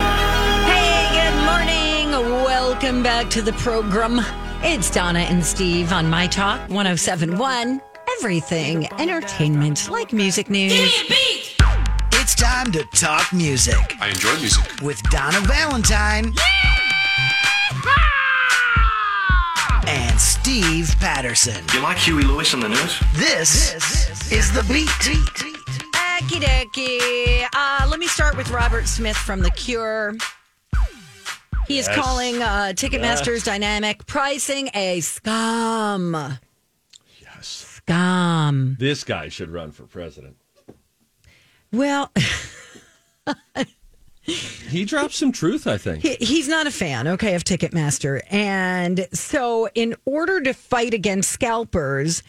Hey, good morning. Welcome back to the program. It's Donna and Steve on My Talk 1071. Everything entertainment, like music news. Give me a beat. It's time to talk music. I enjoy music. With Donna Valentine. Yeah! And Steve Patterson. You like Huey Lewis on the news? This is The Beat. Okie dokie. Let me start with Robert Smith from The Cure. He is calling Ticketmaster's dynamic pricing a scam. Yes. Scam. This guy should run for president. Well, he dropped some truth, I think. He's not a fan, okay, of Ticketmaster. And so, in order to fight against scalpers,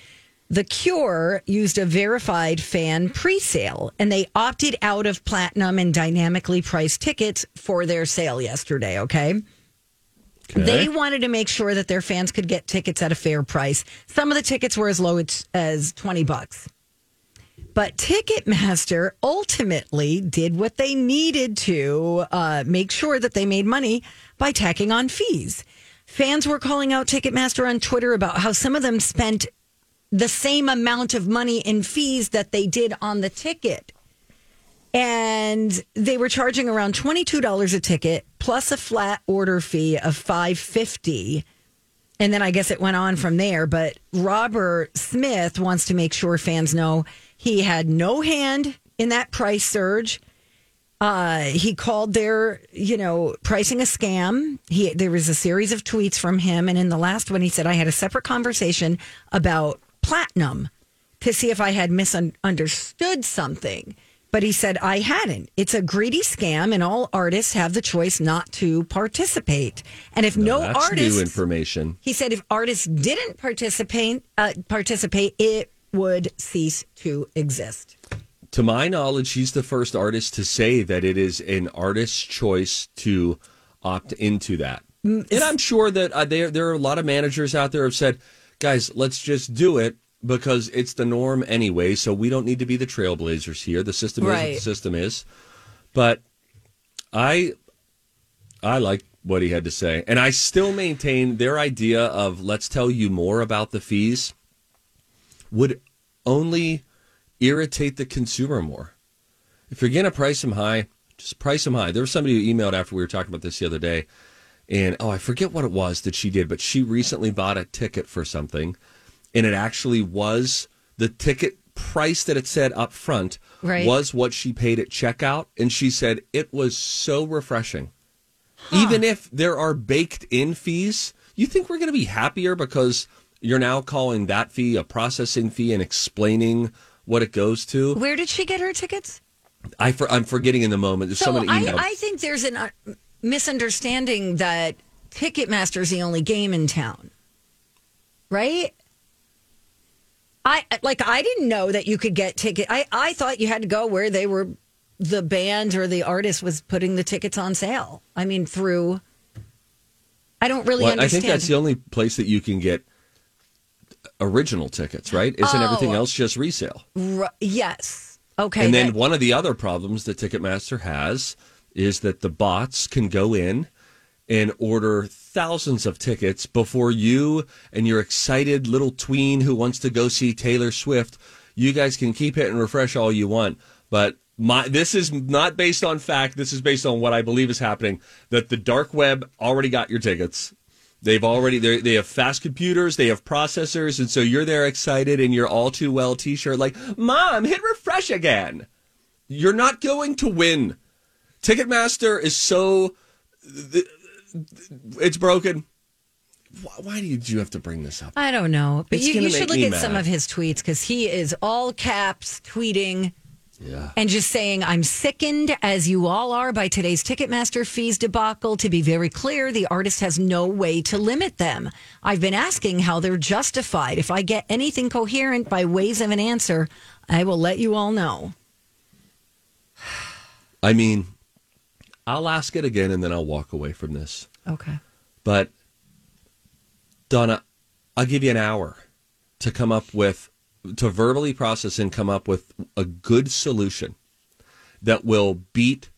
The Cure used a verified fan presale, and they opted out of platinum and dynamically priced tickets for their sale yesterday, okay? They wanted to make sure that their fans could get tickets at a fair price. Some of the tickets were as low as $20. But Ticketmaster ultimately did what they needed to make sure that they made money by tacking on fees. Fans were calling out Ticketmaster on Twitter about how some of them spent the same amount of money in fees that they did on the ticket. And they were charging around $22 a ticket plus a flat order fee of $5.50. And then I guess it went on from there. But Robert Smith wants to make sure fans know he had no hand in that price surge. He called their, pricing a scam. There was a series of tweets from him. And in the last one, he said, I had a separate conversation about platinum to see if I had misunderstood something. But he said, I hadn't. It's a greedy scam, and all artists have the choice not to participate. And if that's new information. He said, if artists didn't participate, it would cease to exist. To my knowledge, he's the first artist to say that it is an artist's choice to opt into that. And I'm sure that there are a lot of managers out there who have said, guys, let's just do it because it's the norm anyway, so we don't need to be the trailblazers here. The system is what the system is. But I like what he had to say. And I still maintain their idea of let's tell you more about the fees would only irritate the consumer more. If you're going to price them high, just price them high. There was somebody who emailed after we were talking about this the other day, and I forget what it was that she did, but she recently bought a ticket for something, and it actually was the ticket price that it said up front was what she paid at checkout, and she said it was so refreshing. Even if there are baked-in fees, you think we're going to be happier because you're now calling that fee a processing fee and explaining what it goes to. Where did she get her tickets? I'm forgetting in the moment. There's somebody emailed. I think there's a misunderstanding that Ticketmaster's the only game in town, right? I didn't know that you could get tickets. I thought you had to go where they were, the band or the artist was putting the tickets on sale. I mean, through. I don't really understand. I think that's the only place that you can get original tickets, right? Isn't everything else just resale? Yes. Okay. And then one of the other problems that Ticketmaster has is that the bots can go in and order thousands of tickets before you and your excited little tween who wants to go see Taylor Swift. You guys can keep it and refresh all you want, but This is not based on fact. This is based on what I believe is happening, that the dark web already got your tickets. They've already, they have fast computers, they have processors, and so you're there excited in your All Too Well t-shirt like, Mom, hit refresh again. You're not going to win. Ticketmaster is so, it's broken. Why did you have to bring this up? I don't know. But you should look at some of his tweets, because he is all caps tweeting. Yeah. And just saying, I'm sickened, as you all are, by today's Ticketmaster fees debacle. To be very clear, the artist has no way to limit them. I've been asking how they're justified. If I get anything coherent by ways of an answer, I will let you all know. I mean, I'll ask it again, and then I'll walk away from this. Okay. But, Donna, I'll give you an hour to come up with, to verbally process and come up with a good solution that will beat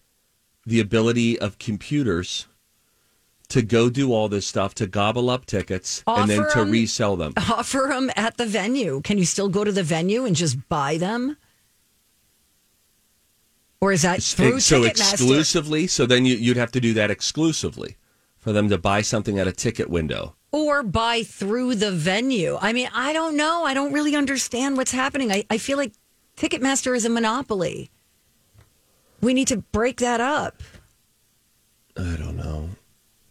the ability of computers to go do all this stuff, to gobble up tickets, and then to resell them. Offer them at the venue. Can you still go to the venue and just buy them? Or is that through Ticketmaster? So exclusively? So then you'd have to do that exclusively for them to buy something at a ticket window. Or buy through the venue. I mean, I don't know. I don't really understand what's happening. I feel like Ticketmaster is a monopoly. We need to break that up. I don't know.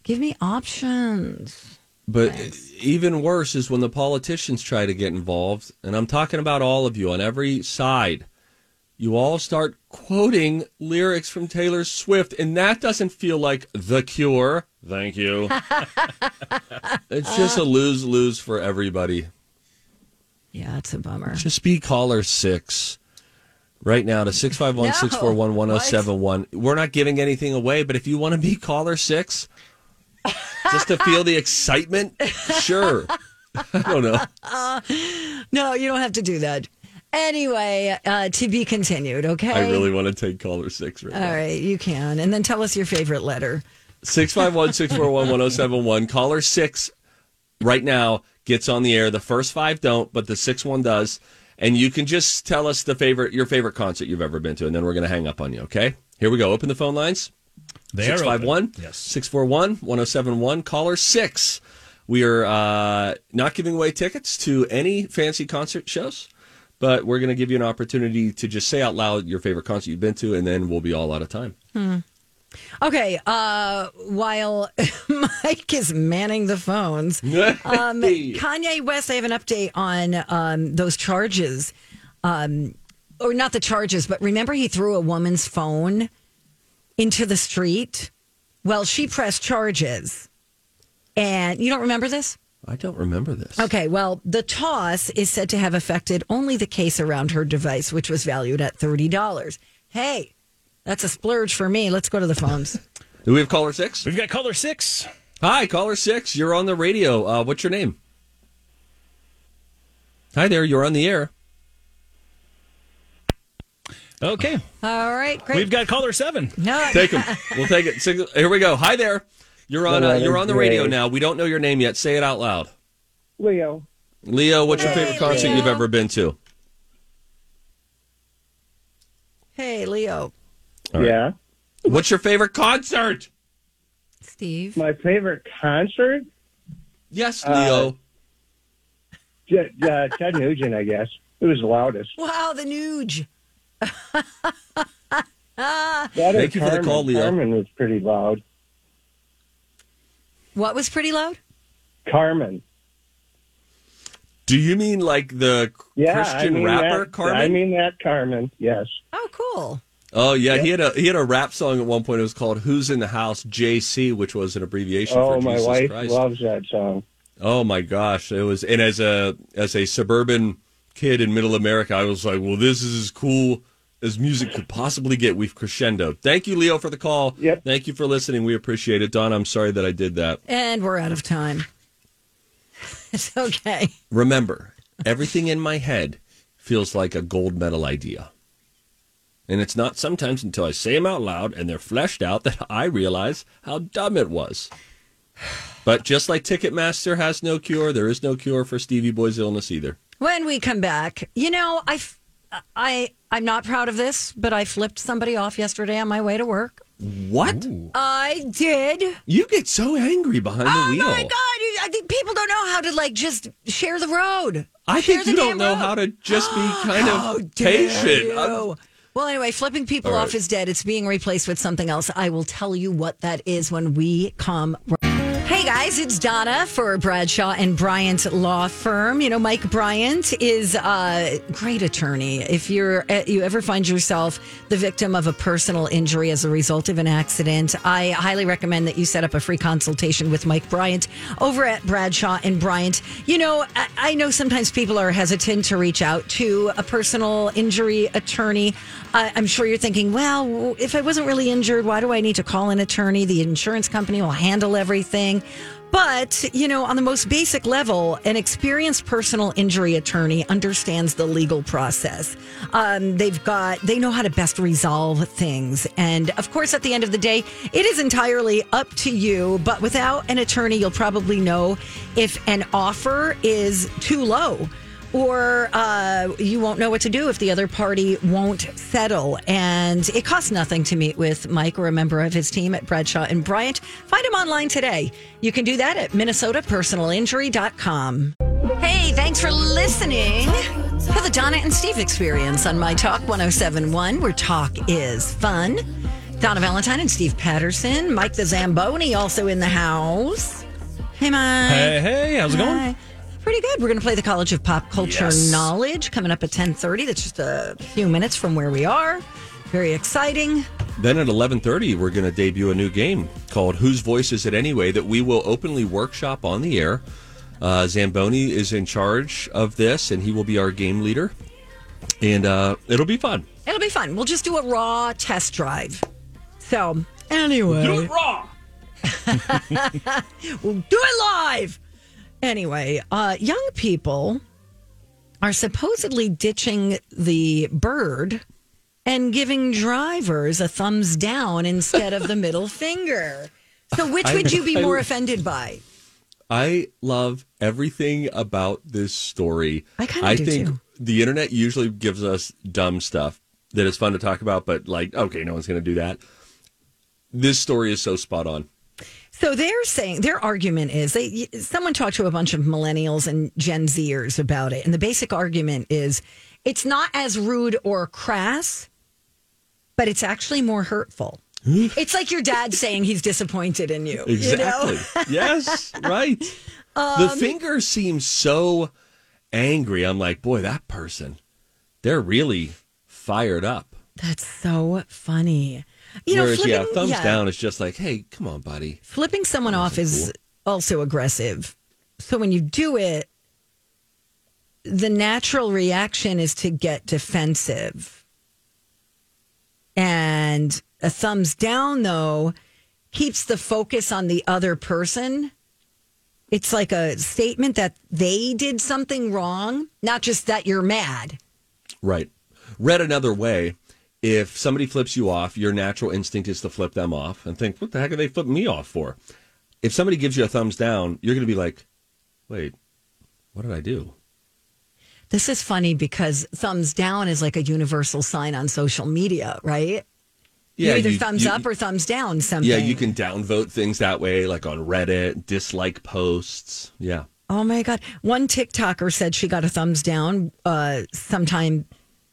Give me options. But even worse is when the politicians try to get involved, and I'm talking about all of you on every side. You all start quoting lyrics from Taylor Swift, and that doesn't feel like The Cure. Thank you. It's just a lose-lose for everybody. Yeah, it's a bummer. Just be caller 6 right now to 651-641-1071. We're not giving anything away, but if you want to be caller 6, just to feel the excitement, sure. I don't know. No, you don't have to do that. Anyway, to be continued, okay? I really want to take caller 6 right now. All right, you can. And then tell us your favorite letter. 651-641-1071. Caller 6 right now gets on the air. The first 5 don't, but the 6th one does. And you can just tell us your favorite concert you've ever been to, and then we're going to hang up on you, okay? Here we go. Open the phone lines. 651-641-1071. Caller 6. We are not giving away tickets to any fancy concert shows. But we're going to give you an opportunity to just say out loud your favorite concert you've been to, and then we'll be all out of time. Okay, while Mike is manning the phones, Kanye West, I have an update on those charges. Or not the charges, but remember he threw a woman's phone into the street? Well, she pressed charges. And you don't remember this? I don't remember this. Okay, well, the toss is said to have affected only the case around her device, which was valued at $30. Hey, that's a splurge for me. Let's go to the phones. Do we have caller 6? We've got caller 6. Hi, caller 6. You're on the radio. What's your name? Hi there. You're on the air. Okay. All right, great. We've got caller 7. No. Take him. We'll take it. Here we go. Hi there. You're on the radio now. We don't know your name yet. Say it out loud. Leo. Leo, what's your favorite concert you've ever been to? Hey, Leo. Right. Yeah. What's your favorite concert? Steve. My favorite concert? Yes, Leo. Ted Nugent, I guess. It was the loudest. Wow, the Nuge. Thank you for the call, Leo. Carmen was pretty loud. What was pretty loud? Carmen. Do you mean like the Christian rapper Carmen? I mean that Carmen, yes. Oh, cool. Oh, yeah, yep. He had a rap song at one point. It was called Who's in the House, JC, which was an abbreviation for Jesus Christ. Oh, my wife loves that song. Oh, my gosh. It was, and as a suburban kid in middle America, I was like, well, this is as cool as music could possibly get. We've crescendoed. Thank you, Leo, for the call. Yep. Thank you for listening. We appreciate it. Don, I'm sorry that I did that. And we're out of time. It's okay. Remember, everything in my head feels like a gold medal idea. And it's not sometimes until I say them out loud and they're fleshed out that I realize how dumb it was. But just like Ticketmaster has no cure, there is no cure for Stevie Boy's illness either. When we come back, you know, I I'm not proud of this, but I flipped somebody off yesterday on my way to work. What? Ooh. I did. You get so angry behind the wheel. Oh, my God. I think people don't know how to, like, just share the road. I think you don't know how to just be kind of patient. Well, anyway, flipping people off is dead. It's being replaced with something else. I will tell you what that is when we come. Hey, guys, it's Donna for Bradshaw and Bryant Law Firm. You know, Mike Bryant is a great attorney. If you ever find yourself the victim of a personal injury as a result of an accident, I highly recommend that you set up a free consultation with Mike Bryant over at Bradshaw and Bryant. You know, I know sometimes people are hesitant to reach out to a personal injury attorney. I'm sure you're thinking, well, if I wasn't really injured, why do I need to call an attorney? The insurance company will handle everything. But, you know, on the most basic level, an experienced personal injury attorney understands the legal process. They know how to best resolve things. And, of course, at the end of the day, it is entirely up to you. But without an attorney, you'll probably know if an offer is too low. Or you won't know what to do if the other party won't settle. And it costs nothing to meet with Mike or a member of his team at Bradshaw and Bryant. Find him online today. You can do that at MinnesotaPersonalInjury.com. Hey, thanks for listening to the Donna and Steve Experience on My Talk 1071, where talk is fun. Donna Valentine and Steve Patterson. Mike the Zamboni also in the house. Hey, Mike. Hey, how's it going? Pretty good. We're going to play the College of Pop Culture Knowledge coming up at 10:30. That's just a few minutes from where we are. Very exciting. Then at 11:30, we're going to debut a new game called Whose Voice Is It Anyway? That we will openly workshop on the air. Zamboni is in charge of this, and he will be our game leader. And it'll be fun. It'll be fun. We'll just do a raw test drive. So, anyway. We'll do it raw. We'll do it live. Anyway, young people are supposedly ditching the bird and giving drivers a thumbs down instead of the middle finger. So which would you be more offended by? I love everything about this story. I think the internet usually gives us dumb stuff that is fun to talk about, but like, okay, no one's going to do that. This story is so spot on. So they're saying, their argument is, someone talked to a bunch of millennials and Gen Zers about it. And the basic argument is, it's not as rude or crass, but it's actually more hurtful. It's like your dad saying he's disappointed in you. Exactly. You know? Yes, right. The finger seems so angry. I'm like, boy, that person, they're really fired up. That's so funny. You know, thumbs down is just like, hey, come on, buddy. Flipping someone off is also aggressive. So when you do it, the natural reaction is to get defensive. And a thumbs down, though, keeps the focus on the other person. It's like a statement that they did something wrong, not just that you're mad. Right. Read another way. If somebody flips you off, your natural instinct is to flip them off and think, what the heck are they flipping me off for? If somebody gives you a thumbs down, you're going to be like, wait, what did I do? This is funny because thumbs down is like a universal sign on social media, right? Yeah, you either thumbs up or thumbs down something. Yeah, you can downvote things that way, like on Reddit, dislike posts. Yeah. Oh, my God. One TikToker said she got a thumbs down sometime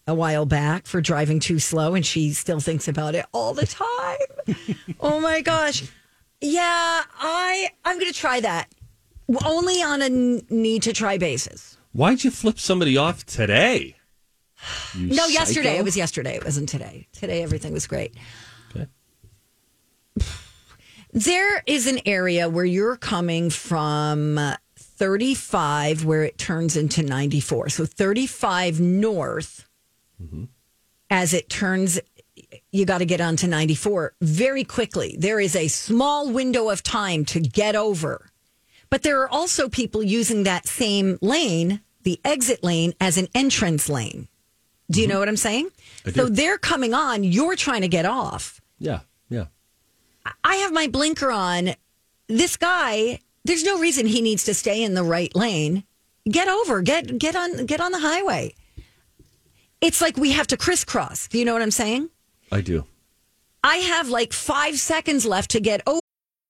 a while back for driving too slow, and she still thinks about it all the time. Oh my gosh. Yeah, I'm going to try that. Only on a need to try basis. Why'd you flip somebody off today? No, yesterday. It was yesterday. It wasn't today. Today, everything was great. Okay. There is an area where you're coming from 35 where it turns into 94. So 35 north. Mm-hmm. As it turns, you got to get onto 94 very quickly. There is a small window of time to get over. But there are also people using that same lane, the exit lane, as an entrance lane. Do you know what I'm saying? So they're coming on. You're trying to get off. Yeah, yeah. I have my blinker on. This guy, there's no reason he needs to stay in the right lane. Get over. Get on the highway. It's like we have to crisscross. Do you know what I'm saying? I do. I have like 5 seconds left to get over.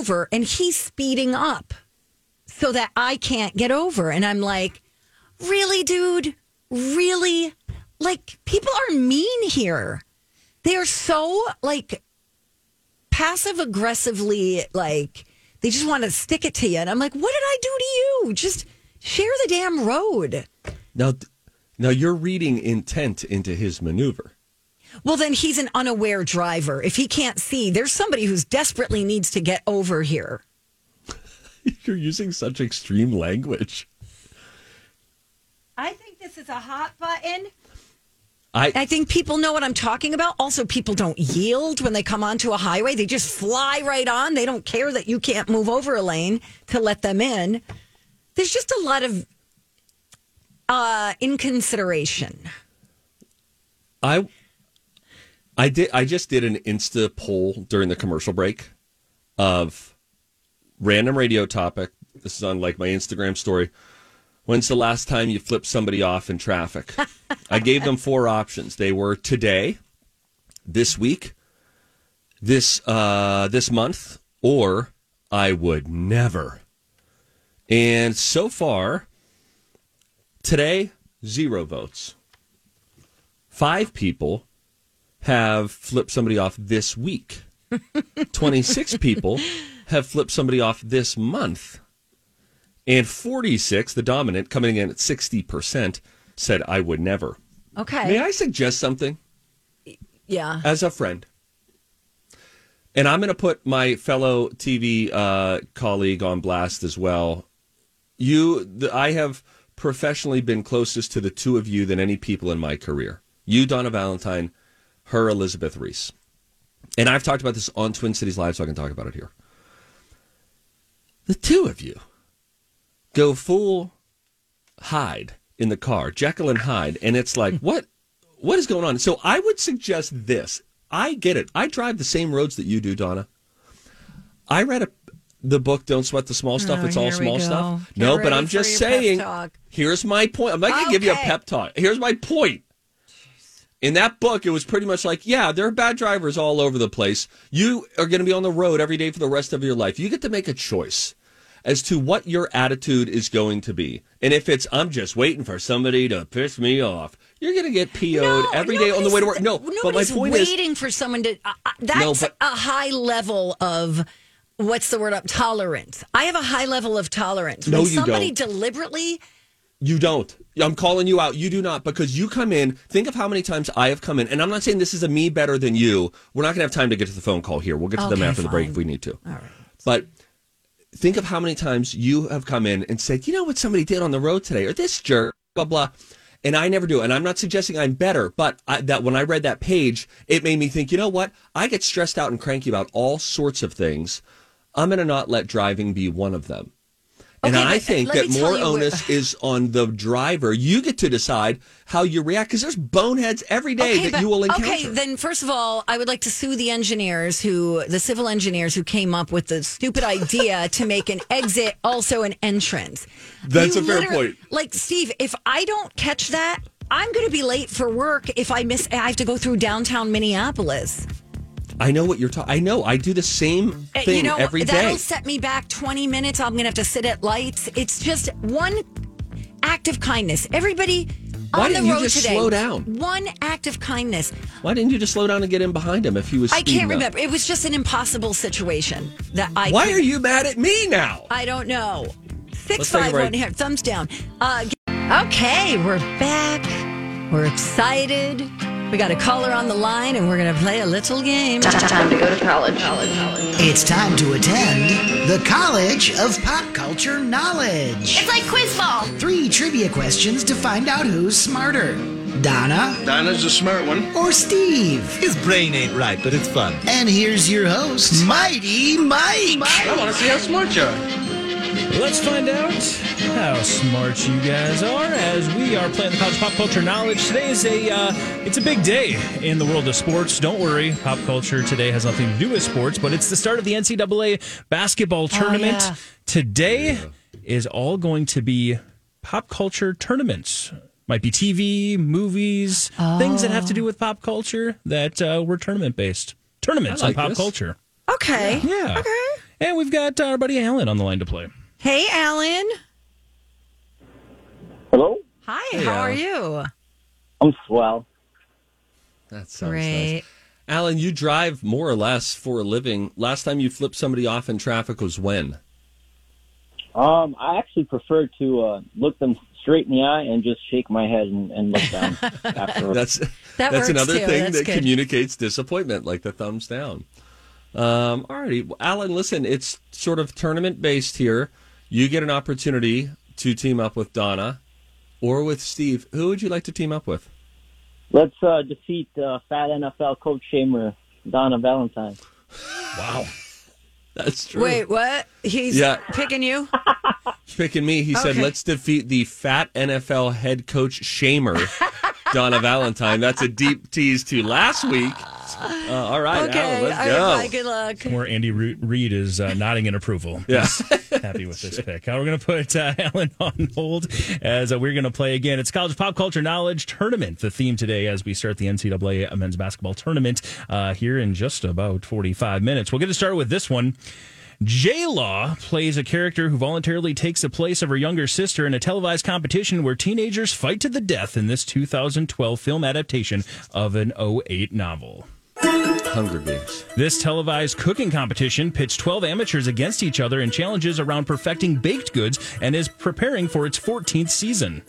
Over, and he's speeding up so that I can't get over. And I'm like, really, dude? Really? Like, people are mean here. They are so, like, passive-aggressively, like, they just want to stick it to you. And I'm like, what did I do to you? Just share the damn road. Now you're reading intent into his maneuver. Well, then he's an unaware driver. If he can't see, there's somebody who's desperately needs to get over here. You're using such extreme language. I think this is a hot button. I think people know what I'm talking about. Also, people don't yield when they come onto a highway. They just fly right on. They don't care that you can't move over a lane to let them in. There's just a lot of inconsideration. I just did an Insta poll during the commercial break of random radio topic. This is on like my Instagram story. When's the last time you flipped somebody off in traffic? I gave them four options. They were today, this week, this month, or I would never. And so far, today, 0 votes. 5 people have flipped somebody off this week. 26 people have flipped somebody off this month. And 46, the dominant, coming in at 60%, said, I would never. Okay. May I suggest something? Yeah. As a friend. And I'm going to put my fellow TV colleague on blast as well. I have professionally been closest to the two of you than any people in my career. You, Donna Valentine, her Elizabeth Reese. And I've talked about this on Twin Cities Live, so I can talk about it here. The two of you go full Hyde in the car, Jekyll and Hyde, and it's like, what is going on? So I would suggest this. I get it. I drive the same roads that you do, Donna. I read the book, Don't Sweat the Small Stuff. It's all small stuff. Get no, but I'm just saying, here's my point. I'm not going to give you a pep talk. Here's my point. In that book, it was pretty much like, yeah, there are bad drivers all over the place. You are going to be on the road every day for the rest of your life. You get to make a choice as to what your attitude is going to be. And if it's, I'm just waiting for somebody to piss me off, you're going to get PO'd every day on the way to work. No, but my point is... waiting for someone to... a high level of... What's the word? Tolerance. I have a high level of tolerance. No, you don't. Somebody deliberately... You don't. I'm calling you out. You do not, because you come in. Think of how many times I have come in. And I'm not saying this is a me better than you. We're not going to have time to get to the phone call here. We'll get to them after the break if we need to. All right. But think of how many times you have come in and said, you know what somebody did on the road today, or this jerk, blah, blah. And I never do. And I'm not suggesting I'm better, but that when I read that page, it made me think, you know what? I get stressed out and cranky about all sorts of things. I'm going to not let driving be one of them. And I think that more onus is on the driver. You get to decide how you react, because there's boneheads every day that you will encounter. Okay, then first of all, I would like to sue the civil engineers who came up with the stupid idea to make an exit also an entrance. That's a fair point. Like, Steve, if I don't catch that, I'm going to be late for work if I have to go through downtown Minneapolis. I know what you're talking. I know. I do the same thing every day. That'll set me back 20 minutes. I'm going to have to sit at lights. It's just one act of kindness. Everybody Why didn't you just slow down? One act of kindness. Why didn't you just slow down and get in behind him if he was speeding up? I can't remember. It was just an impossible situation that I. Why are you mad at me now? I don't know. 651 here. Thumbs down. Okay, we're back. We're excited. We got a caller on the line, and we're going to play a little game. Time to go to college. It's time to attend the College of Pop Culture Knowledge. It's like quiz ball. 3 trivia questions to find out who's smarter. Donna. Donna's the smart one. Or Steve. His brain ain't right, but it's fun. And here's your host, Mighty Mike. I want to see how smart you are. Let's find out how smart you guys are as we are playing the College of Pop Culture Knowledge. Today is it's a big day in the world of sports. Don't worry, pop culture today has nothing to do with sports, but it's the start of the NCAA basketball tournament. Oh, yeah. Today is all going to be pop culture tournaments. Might be TV, movies, things that have to do with pop culture that were tournament-based. Tournaments like on pop culture. Okay. Yeah. Okay. And we've got our buddy Alan on the line to play. Hey, Alan. Hello. Hi, hey, how Alan. Are you? I'm swell. That sounds great. Nice. Alan, you drive more or less for a living. Last time you flipped somebody off in traffic was when? I actually prefer to look them straight in the eye and just shake my head and look down. Afterwards. That's another too. Thing that's that good. Communicates disappointment, like the thumbs down. Alrighty, well, Alan, listen, it's sort of tournament-based here. You get an opportunity to team up with Donna or with Steve. Who would you like to team up with? Let's defeat fat NFL coach shamer Donna Valentine. Wow. That's true. Wait, what? He's picking you? He's picking me. He said, let's defeat the fat NFL head coach shamer Donna Valentine. That's a deep tease to last week. All right, okay, Alan, let's go. Right, good luck. More Andy Reid is nodding in approval. Yes, yeah. Happy with this pick. We're going to put Alan on hold as we're going to play again. It's College Pop Culture Knowledge Tournament, the theme today as we start the NCAA men's basketball tournament here in just about 45 minutes. We'll get to start with this one. J-Law plays a character who voluntarily takes the place of her younger sister in a televised competition where teenagers fight to the death in this 2012 film adaptation of an 2008 novel. Hunger Games. This televised cooking competition pitched 12 amateurs against each other in challenges around perfecting baked goods and is preparing for its 14th season.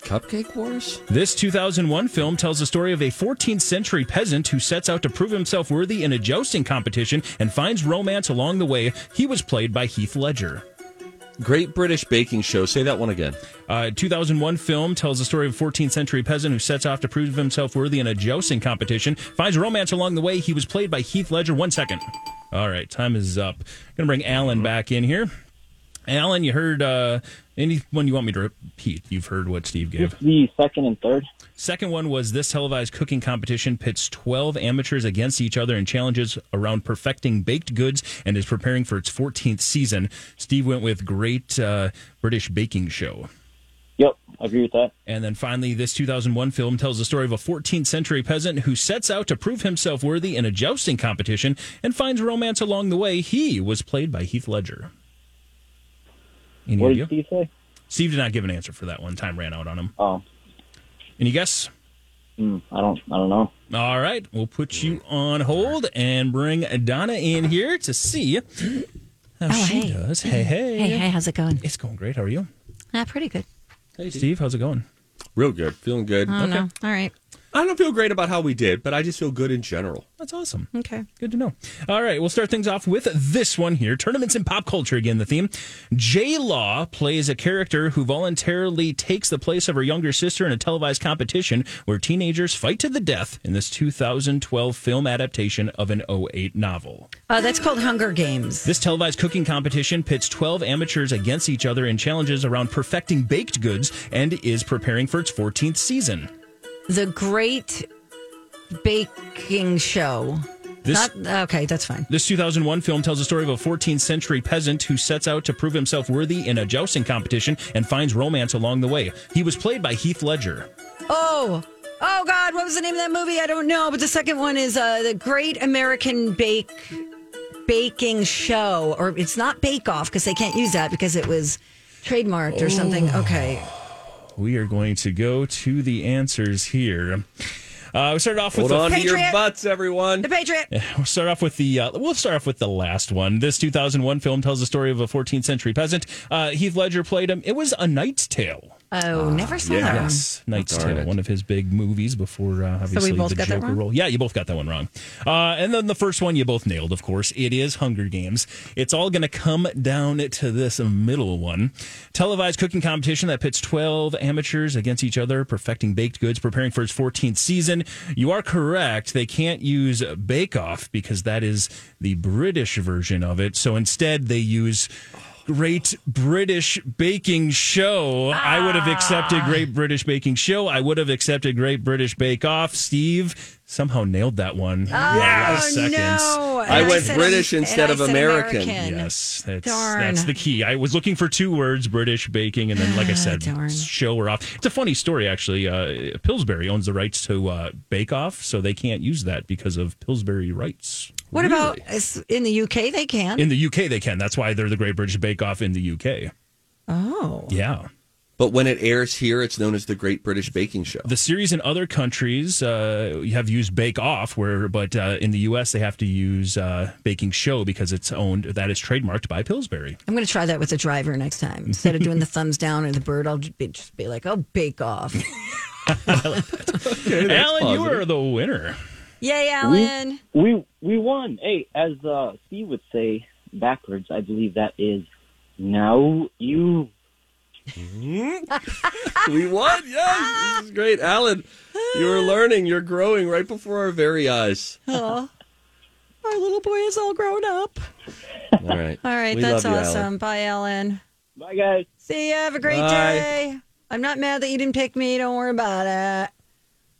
Cupcake Wars? This 2001 film tells the story of a 14th century peasant who sets out to prove himself worthy in a jousting competition and finds romance along the way. He was played by Heath Ledger. Great British Baking Show. Say that one again. 2001 film tells the story of a 14th century peasant who sets off to prove himself worthy in a jousting competition. Finds romance along the way. He was played by Heath Ledger. 1 second. All right, time is up. I'm going to bring Alan back in here. Alan, you heard anyone you want me to repeat? You've heard what Steve gave. The second and third. Second one was this televised cooking competition pits 12 amateurs against each other in challenges around perfecting baked goods and is preparing for its 14th season. Steve went with Great British Baking Show. Yep, I agree with that. And then finally, this 2001 film tells the story of a 14th century peasant who sets out to prove himself worthy in a jousting competition and finds romance along the way. He was played by Heath Ledger. What did Steve say? Steve did not give an answer for that one. Time ran out on him. Oh. Any guess? I don't know. All right. We'll put you on hold and bring Donna in here to see how she does. Hey. Hey, how's it going? It's going great. How are you? Pretty good. Hey, Steve, how's it going? Real good. Feeling good. Oh, okay. No. All right. I don't feel great about how we did, but I just feel good in general. That's awesome. Okay. Good to know. All right, we'll start things off with this one here. Tournaments in pop culture, again, the theme. J-Law plays a character who voluntarily takes the place of her younger sister in a televised competition where teenagers fight to the death in this 2012 film adaptation of an 2008 novel. That's called Hunger Games. This televised cooking competition pits 12 amateurs against each other in challenges around perfecting baked goods and is preparing for its 14th season. The Great Baking Show. That's fine. This 2001 film tells the story of a 14th century peasant who sets out to prove himself worthy in a jousting competition and finds romance along the way. He was played by Heath Ledger. Oh God, what was the name of that movie? I don't know, but the second one is The Great American Baking Show. Or it's not Bake Off, because they can't use that because it was trademarked or something. Okay. we are going to go to the answers here. We started off with hold on to your butts, everyone. The Patriot. We'll start off with the last one. This 2001 film tells the story of a 14th century peasant. Heath Ledger played him. It was A Knight's Tale. Oh, never saw that one. Yes, Knight's Tale, one of his big movies before, obviously, the Joker role. Yeah, you both got that one wrong. And then the first one you both nailed, of course. It is Hunger Games. It's all going to come down to this middle one. Televised cooking competition that pits 12 amateurs against each other, perfecting baked goods, preparing for its 14th season. You are correct. They can't use Bake Off because that is the British version of it. So instead, they use... Great British Baking Show. I would have accepted Great British Baking Show. I would have accepted Great British Bake Off. Steve somehow nailed that one. I went British instead of American. Yes, that's the key. I was looking for two words, British baking, and then, like I said, show or off. It's a funny story, actually. Pillsbury owns the rights to Bake Off, so they can't use that because of Pillsbury rights. What about in the UK? They can. In the UK, they can. That's why they're the Great British Bake Off in the UK. Oh. Yeah. But when it airs here, it's known as the Great British Baking Show. The series in other countries have used Bake Off, but in the U.S. they have to use Baking Show because it's owned. That is trademarked by Pillsbury. I'm going to try that with a driver next time. Instead of doing the thumbs down or the bird, I'll just be like, "Oh, Bake Off." I like that. Okay, Alan, you are the winner. Yay, Alan! We won. Hey, as Steve would say backwards, I believe that is now you. We won. Yes, this is great. Alan, you are learning. You're growing right before our very eyes. Aww. Our little boy is all grown up. All right. We that's awesome. Alan. Bye, Alan. Bye, guys. See you. Have a great day. I'm not mad that you didn't pick me. Don't worry about it.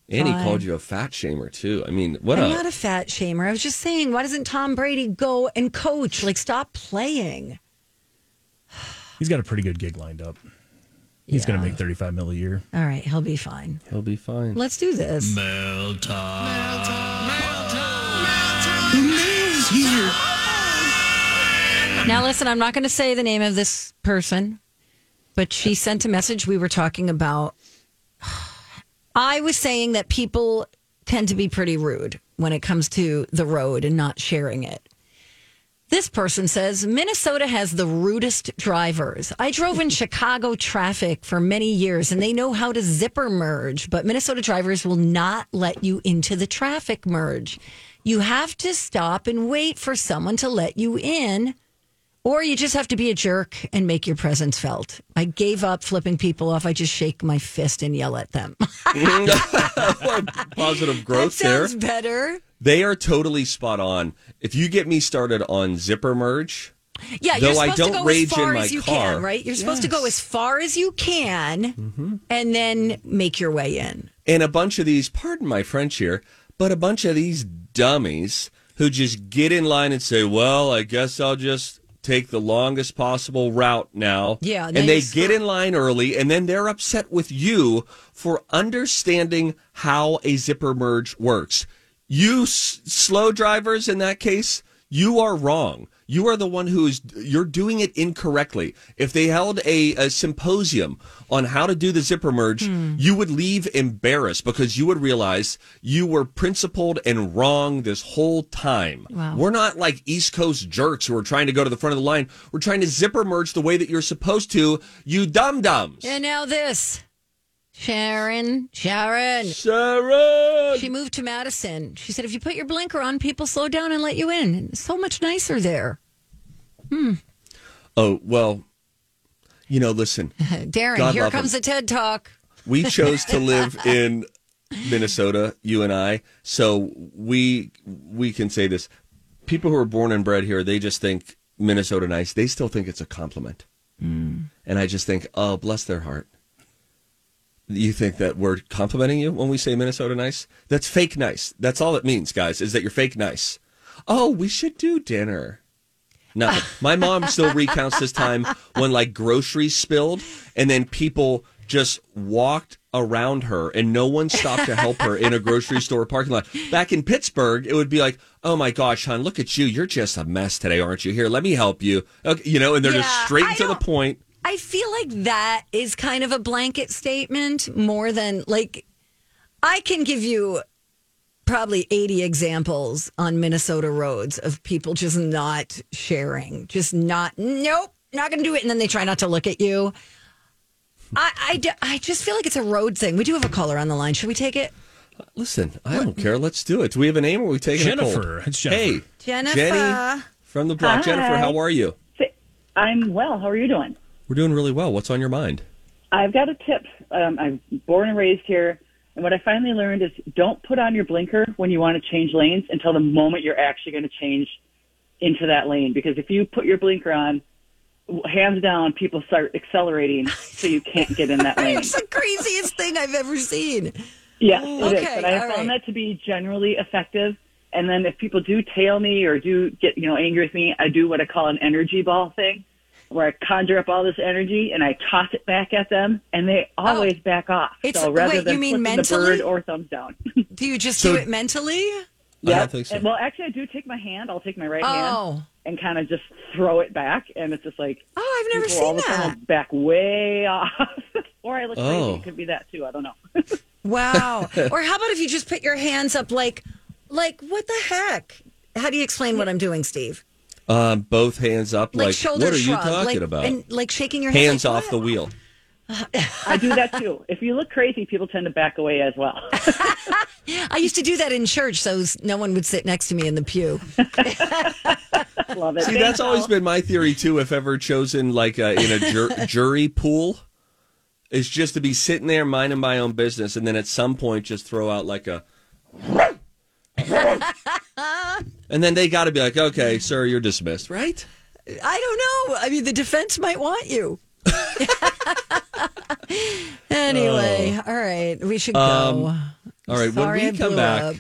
And he called you a fat shamer, too. I mean, I'm not a fat shamer. I was just saying, why doesn't Tom Brady go and coach? Like, stop playing. He's got a pretty good gig lined up. He's going to make $35 million a year. All right, he'll be fine. Let's do this. Mail time. Mail's here. Now, listen, I'm not going to say the name of this person, but she sent a message. We were talking about... I was saying that people tend to be pretty rude when it comes to the road and not sharing it. This person says, Minnesota has the rudest drivers. I drove in Chicago traffic for many years, and they know how to zipper merge, but Minnesota drivers will not let you into the traffic merge. You have to stop and wait for someone to let you in, or you just have to be a jerk and make your presence felt. I gave up flipping people off. I just shake my fist and yell at them. Positive growth there. That sounds better. They are totally spot on. If you get me started on zipper merge, you're supposed to go as far as you can, right? You're supposed to go as far as you can and then make your way in. And a bunch of these, pardon my French here, but a bunch of these dummies who just get in line and say, well, I guess I'll just take the longest possible route now. Yeah, and they get in line early, and then they're upset with you for understanding how a zipper merge works. You slow drivers, in that case, you are wrong. You are the one you're doing it incorrectly. If they held a symposium on how to do the zipper merge, you would leave embarrassed because you would realize you were principled and wrong this whole time. Wow. We're not like East Coast jerks who are trying to go to the front of the line. We're trying to zipper merge the way that you're supposed to, you dum-dums. And now this. Sharon. She moved to Madison. She said, if you put your blinker on, people slow down and let you in. It's so much nicer there. Oh, well, you know, listen. Darren, God here comes the TED Talk. We chose to live in Minnesota, you and I, so we can say this. People who are born and bred here, they just think Minnesota nice. They still think it's a compliment. And I just think, oh, bless their heart. You think that we're complimenting you when we say Minnesota nice? That's fake nice. That's all it means, guys, is that you're fake nice. Oh, we should do dinner. No, my mom still recounts this time when, like, groceries spilled and then people just walked around her and no one stopped to help her in a grocery store parking lot. Back in Pittsburgh, it would be like, oh, my gosh, hon, look at you. You're just a mess today, aren't you? Here, let me help you. Okay, you know, and they're just straight to the point. I feel like that is kind of a blanket statement more than, like, I can give you probably 80 examples on Minnesota roads of people just not sharing, just not, nope, not going to do it. And then they try not to look at you. I just feel like it's a road thing. We do have a caller on the line. Should we take it? Listen, I don't care. Let's do it. Do we have a name or are we taking it? Jennifer. It's Jennifer. Hey, Jennifer. Jenny from the block. Hi. Jennifer, how are you? I'm well. How are you doing? We're doing really well. What's on your mind? I've got a tip. I'm born and raised here. And what I finally learned is don't put on your blinker when you want to change lanes until the moment you're actually going to change into that lane. Because if you put your blinker on, hands down, people start accelerating so you can't get in that lane. It's the craziest thing I've ever seen. Yes, it is. But I have found that to be generally effective. And then if people do tail me or do get, you know, angry with me, I do what I call an energy ball thing, where I conjure up all this energy and I toss it back at them, and they always back off. So rather than you mean mentally? The bird or thumbs down. Do you just do it mentally? Yeah. I don't think so. Well, actually, I do take my hand. I'll take my right hand and kind of just throw it back, and it's just like, oh, I've never seen that. Back way off. Or I look crazy. It could be that too. I don't know. Wow. Or how about if you just put your hands up, like what the heck? How do you explain what I'm doing, Steve? Both hands up, like shoulder what are shrug, you talking about? And like shaking your hands off the wheel. I do that too. If you look crazy, people tend to back away as well. I used to do that in church, so no one would sit next to me in the pew. Love it. See, that's always been my theory too. If ever chosen, like in a jury pool, is just to be sitting there minding my own business, and then at some point just throw out like a. And then they got to be like, okay, sir, you're dismissed, right? I don't know. I mean, the defense might want you. Anyway, all right. We should go. All right. When we come back,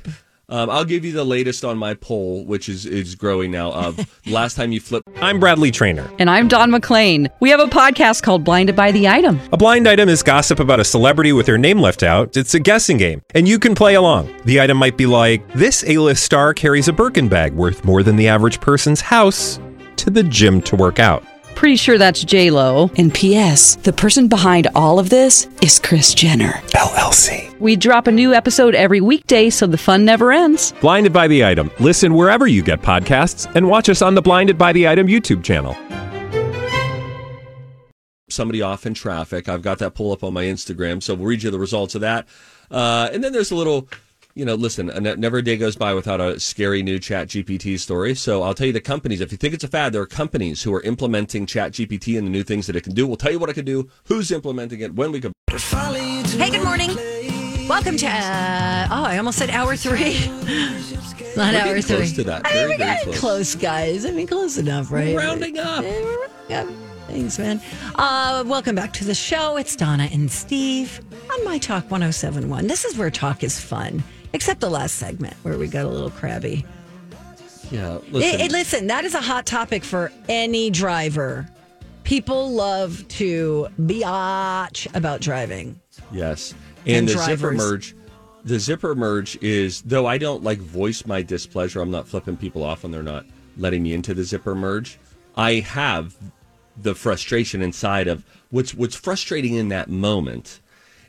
I'll give you the latest on my poll, which is growing now, of last time you flipped. I'm Bradley Traynor. And I'm Dawn McClain. We have a podcast called Blinded by the Item. A blind item is gossip about a celebrity with their name left out. It's a guessing game, and you can play along. The item might be like, this A-list star carries a Birkin bag worth more than the average person's house to the gym to work out. Pretty sure that's J-Lo. And P.S., the person behind all of this is Kris Jenner, LLC. We drop a new episode every weekday so the fun never ends. Blinded by the Item. Listen wherever you get podcasts and watch us on the Blinded by the Item YouTube channel. Somebody off in traffic. I've got that pull up on my Instagram, so we'll read you the results of that. And then there's a little... You know, listen, never a day goes by without a scary new ChatGPT story. So I'll tell you the companies. If you think it's a fad, there are companies who are implementing ChatGPT and the new things that it can do. We'll tell you what it can do, who's implementing it, when we can. Hey, good morning. Welcome to, I almost said hour three. Not hour three. Close to that. We're getting close, guys. I mean, close enough, right? We're rounding up. Thanks, man. Welcome back to the show. It's Donna and Steve on My Talk 1071. This is where talk is fun. Except the last segment where we got a little crabby. Yeah, listen. Listen, that is a hot topic for any driver. People love to biatch about driving. Yes. And the drivers. The zipper merge is, though I don't like voice my displeasure, I'm not flipping people off when they're not letting me into the zipper merge. I have the frustration inside of what's frustrating in that moment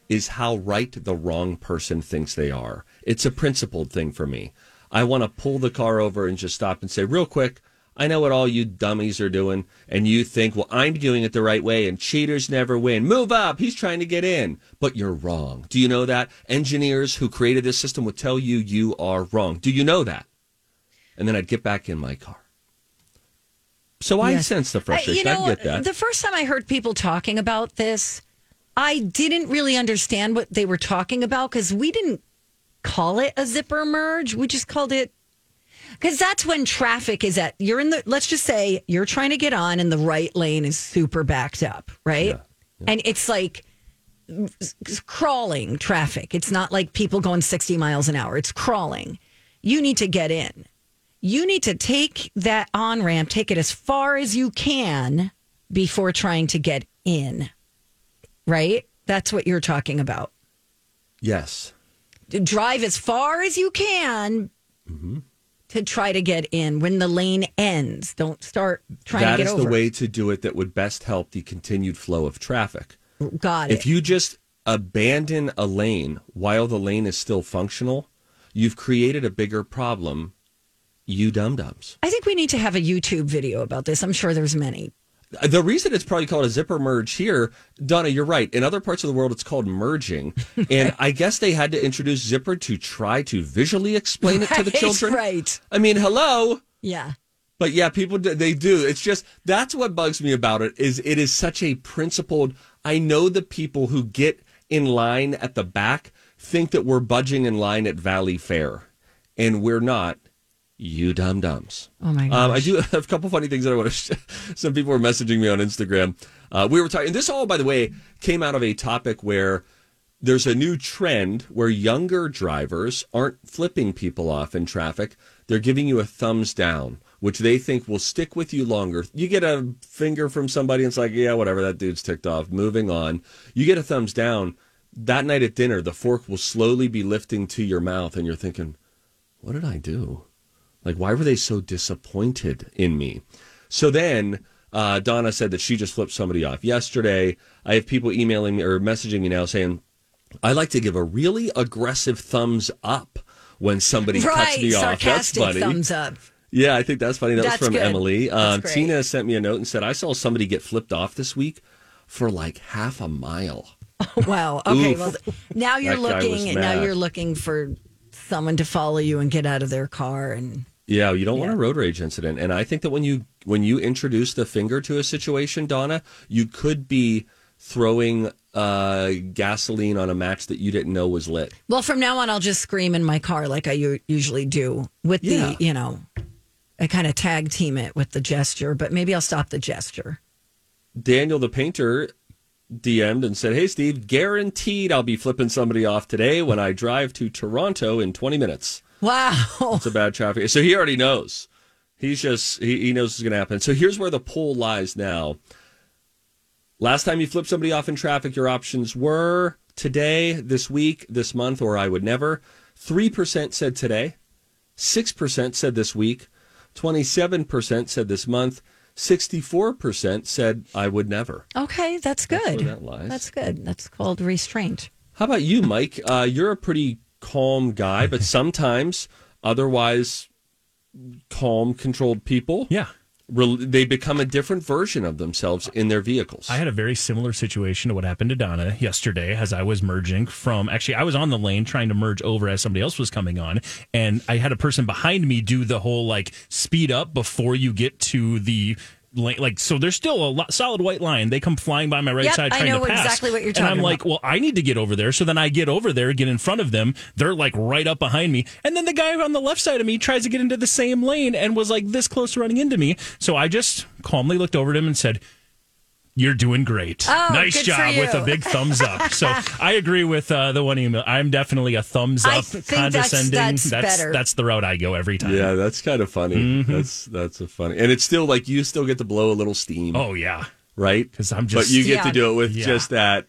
is how right the wrong person thinks they are. It's a principled thing for me. I want to pull the car over and just stop and say, real quick, I know what all you dummies are doing, and you think, well, I'm doing it the right way, and cheaters never win. Move up. He's trying to get in. But you're wrong. Do you know that? Engineers who created this system would tell you you are wrong. Do you know that? And then I'd get back in my car. So I sense the frustration. I get that. The first time I heard people talking about this, I didn't really understand what they were talking about because we didn't call it a zipper merge. We just called it, because that's when traffic is at, let's just say you're trying to get on and the right lane is super backed up, right? Yeah, yeah. And it's like crawling traffic. It's not like people going 60 miles an hour. It's crawling. You need to get in. You need to take that on-ramp, take it as far as you can before trying to get in, right? That's what you're talking about. Yes. Drive as far as you can to try to get in when the lane ends. Don't start trying to get over. That is the way to do it that would best help the continued flow of traffic. Got it. If you just abandon a lane while the lane is still functional, you've created a bigger problem, you dum-dums. I think we need to have a YouTube video about this. I'm sure there's many. The reason it's probably called a zipper merge here, Donna, you're right. In other parts of the world, it's called merging. And I guess they had to introduce zipper to try to visually explain it to the children. Right. I mean, hello. Yeah. But yeah, people, they do. It's just, that's what bugs me about it is such a principled, I know the people who get in line at the back think that we're budging in line at Valley Fair. And we're not. You dum-dums. Oh, my gosh. I do have a couple funny things that I want to Some people were messaging me on Instagram. We were talking. And this all, by the way, came out of a topic where there's a new trend where younger drivers aren't flipping people off in traffic. They're giving you a thumbs down, which they think will stick with you longer. You get a finger from somebody and it's like, yeah, whatever, that dude's ticked off. Moving on. You get a thumbs down. That night at dinner, the fork will slowly be lifting to your mouth and you're thinking, what did I do? Like, why were they so disappointed in me? So then Donna said that she just flipped somebody off yesterday. I have people emailing me or messaging me now saying, I like to give a really aggressive thumbs up when somebody cuts me off. That's funny. Thumbs up. Yeah, I think that's funny. That was from Emily. Tina sent me a note and said, I saw somebody get flipped off this week for like half a mile. Oh, wow. Okay. Oof. Well, now you're looking. Now you're looking for someone to follow you and get out of their car. And yeah, you don't want a road rage incident. And I think that when you introduce the finger to a situation, Donna, you could be throwing gasoline on a match that you didn't know was lit. Well, from now on, I'll just scream in my car like I usually do with the I kind of tag team it with the gesture, but maybe I'll stop the gesture. Daniel the painter DM'd and said, hey, Steve, guaranteed I'll be flipping somebody off today when I drive to Toronto in 20 minutes. Wow. It's a bad traffic. So he already knows. He's just, he knows it's going to happen. So here's where the poll lies now. Last time you flipped somebody off in traffic, your options were today, this week, this month, or I would never. 3% said today. 6% said this week. 27% said this month. 64% said I would never. Okay, that's good. That's where that lies. That's good. That's called restraint. How about you, Mike? You're a pretty calm guy, but sometimes otherwise calm, controlled people, they become a different version of themselves in their vehicles. I had a very similar situation to what happened to Donna yesterday as I was merging from... Actually, I was on the lane trying to merge over as somebody else was coming on, and I had a person behind me do the whole, speed up before you get to the... So there's still a solid white line. They come flying by my right side trying to pass. I know exactly what you're talking about. And I'm like, well, I need to get over there. So then I get over there, get in front of them. They're right up behind me. And then the guy on the left side of me tries to get into the same lane and was this close to running into me. So I just calmly looked over at him and said, you're doing great. Oh, nice job, with a big thumbs up. So I agree with the one email. I'm definitely a thumbs up, condescending. That's better. That's the route I go every time. Yeah, that's kind of funny. Mm-hmm. That's a funny. And it's still you still get to blow a little steam. Oh, yeah. Right? Because I'm just. But you get to do it with just that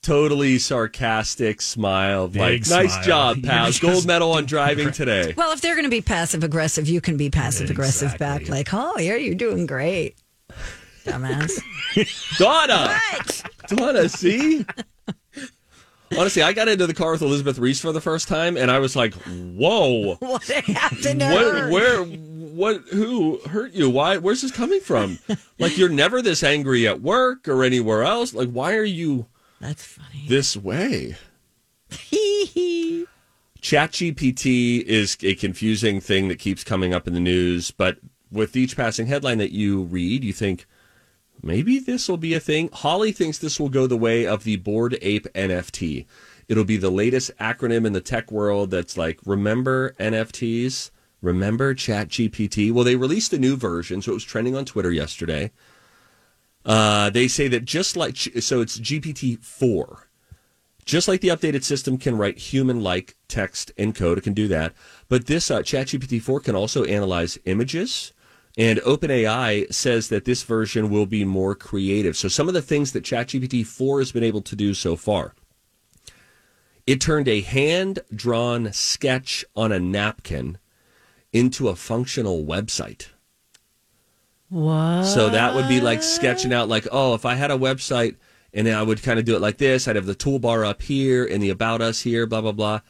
totally sarcastic smile. Nice job, pals. Gold medal on driving today. Well, if they're going to be passive aggressive, you can be passive aggressive back. Oh, yeah, you're doing great. Dumbass. Donna! What? Donna, see? Honestly, I got into the car with Elizabeth Reese for the first time, and I was like, whoa. What happened to her? Who hurt you? Why? Where's this coming from? You're never this angry at work or anywhere else. Why are you this way? ChatGPT is a confusing thing that keeps coming up in the news, but with each passing headline that you read, you think, maybe this will be a thing. Holly thinks this will go the way of the Bored Ape NFT. It'll be the latest acronym in the tech world that's remember NFTs, remember ChatGPT. Well, they released a new version, so it was trending on Twitter yesterday. They say that so it's GPT-4. Just like the updated system can write human-like text and code, it can do that. But this ChatGPT-4 can also analyze images. And OpenAI says that this version will be more creative. So some of the things that ChatGPT-4 has been able to do so far. It turned a hand-drawn sketch on a napkin into a functional website. What? So that would be like sketching out like, oh, if I had a website and I would kind of do it like this, I'd have the toolbar up here and the about us here, blah, blah, blah.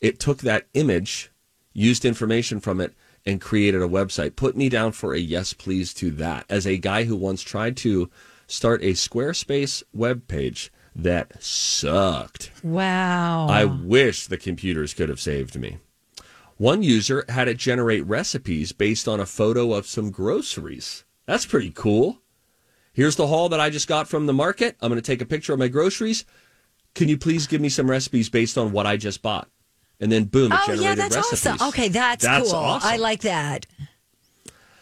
It took that image, used information from it, and created a website. Put me down for a yes, please to that. As a guy who once tried to start a Squarespace webpage that sucked. Wow. I wish the computers could have saved me. One user had it generate recipes based on a photo of some groceries. That's pretty cool. Here's the haul that I just got from the market. I'm going to take a picture of my groceries. Can you please give me some recipes based on what I just bought? And then, boom, it generated recipes. Awesome. Okay, that's cool. Awesome. I like that.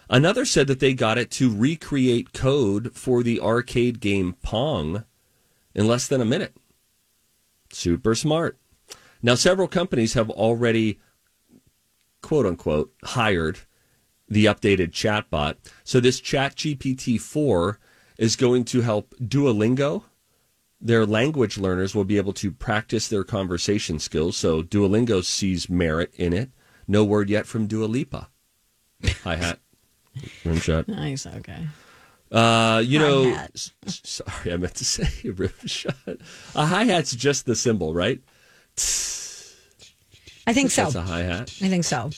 Another said that they got it to recreate code for the arcade game Pong in less than a minute. Super smart. Now, several companies have already, quote unquote, hired the updated chatbot. So this ChatGPT-4 is going to help Duolingo. Their language learners will be able to practice their conversation skills, so Duolingo sees merit in it. No word yet from Dua Lipa. Hi-hat. Rim shot. Nice, okay. Sorry, I meant to say rim shot. A hi-hat's just the symbol, right? I think so. That's a hi-hat. I think so.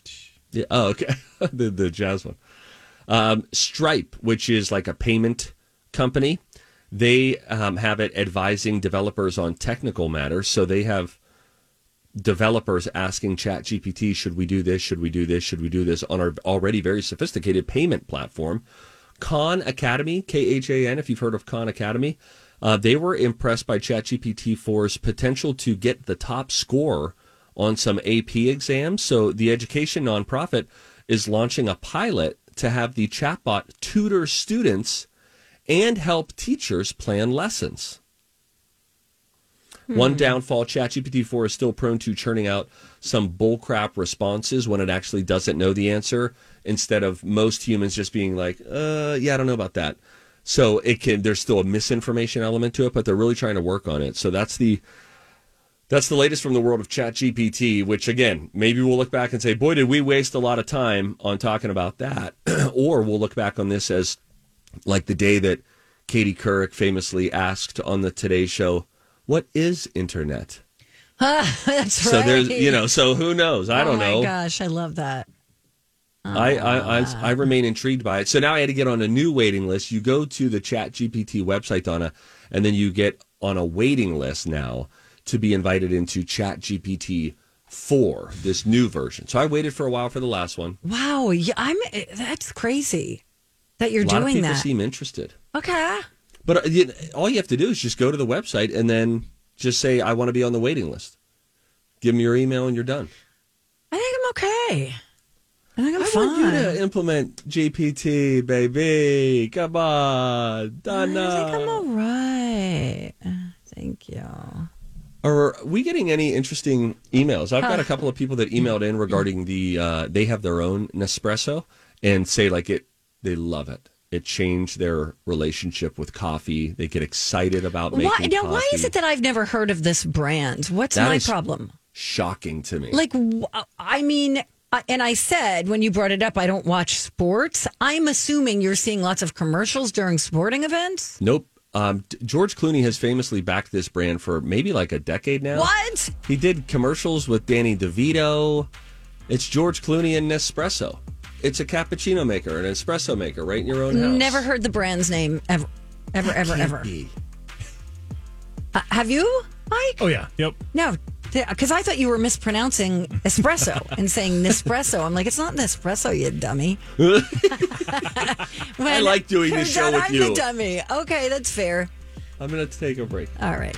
Yeah. Oh, okay. the jazz one. Stripe, which is like a payment company. They have it advising developers on technical matters. So they have developers asking ChatGPT, should we do this? Should we do this? Should we do this on our already very sophisticated payment platform? Khan Academy, Khan, if you've heard of Khan Academy, they were impressed by ChatGPT4's potential to get the top score on some AP exams. So the education nonprofit is launching a pilot to have the chatbot tutor students and help teachers plan lessons. One downfall, ChatGPT-4 is still prone to churning out some bullcrap responses when it actually doesn't know the answer, instead of most humans just being like, yeah, I don't know about that. So there's still a misinformation element to it, but they're really trying to work on it. So that's the latest from the world of ChatGPT, which, again, maybe we'll look back and say, boy, did we waste a lot of time on talking about that. Or we'll look back on this as like the day that Katie Couric famously asked on the Today Show, what is internet? That's so right. There's, so who knows? I don't know. Oh, my gosh. I love that. I remain intrigued by it. So now I had to get on a new waiting list. You go to the ChatGPT website, Donna, and then you get on a waiting list now to be invited into ChatGPT 4, this new version. So I waited for a while for the last one. Wow. Yeah, that's crazy. That you're doing that. A lot of people seem interested. Okay. But all you have to do is just go to the website and then just say, I want to be on the waiting list. Give them your email and you're done. I think I'm okay. I think I'm fine. I want you to implement GPT, baby. Come on, Donna. I think I'm all right. Thank you. Are we getting any interesting emails? I've got a couple of people that emailed in regarding they have their own Nespresso and say like it. They love it. It changed their relationship with coffee. They get excited about making coffee. Why is it that I've never heard of this brand? What's my problem? Shocking to me. Like, I mean, and I said when you brought it up, I don't watch sports. I'm assuming you're seeing lots of commercials during sporting events. Nope. George Clooney has famously backed this brand for maybe like a decade now. What? He did commercials with Danny DeVito. It's George Clooney and Nespresso. It's a cappuccino maker, an espresso maker, right in your own house. Never heard the brand's name ever. Have you, Mike? Oh, yeah. Yep. No, because I thought you were mispronouncing espresso and saying Nespresso. I'm like, it's not Nespresso, you dummy. I like doing this show with you. I'm the dummy. Okay, that's fair. I'm going to take a break. All right.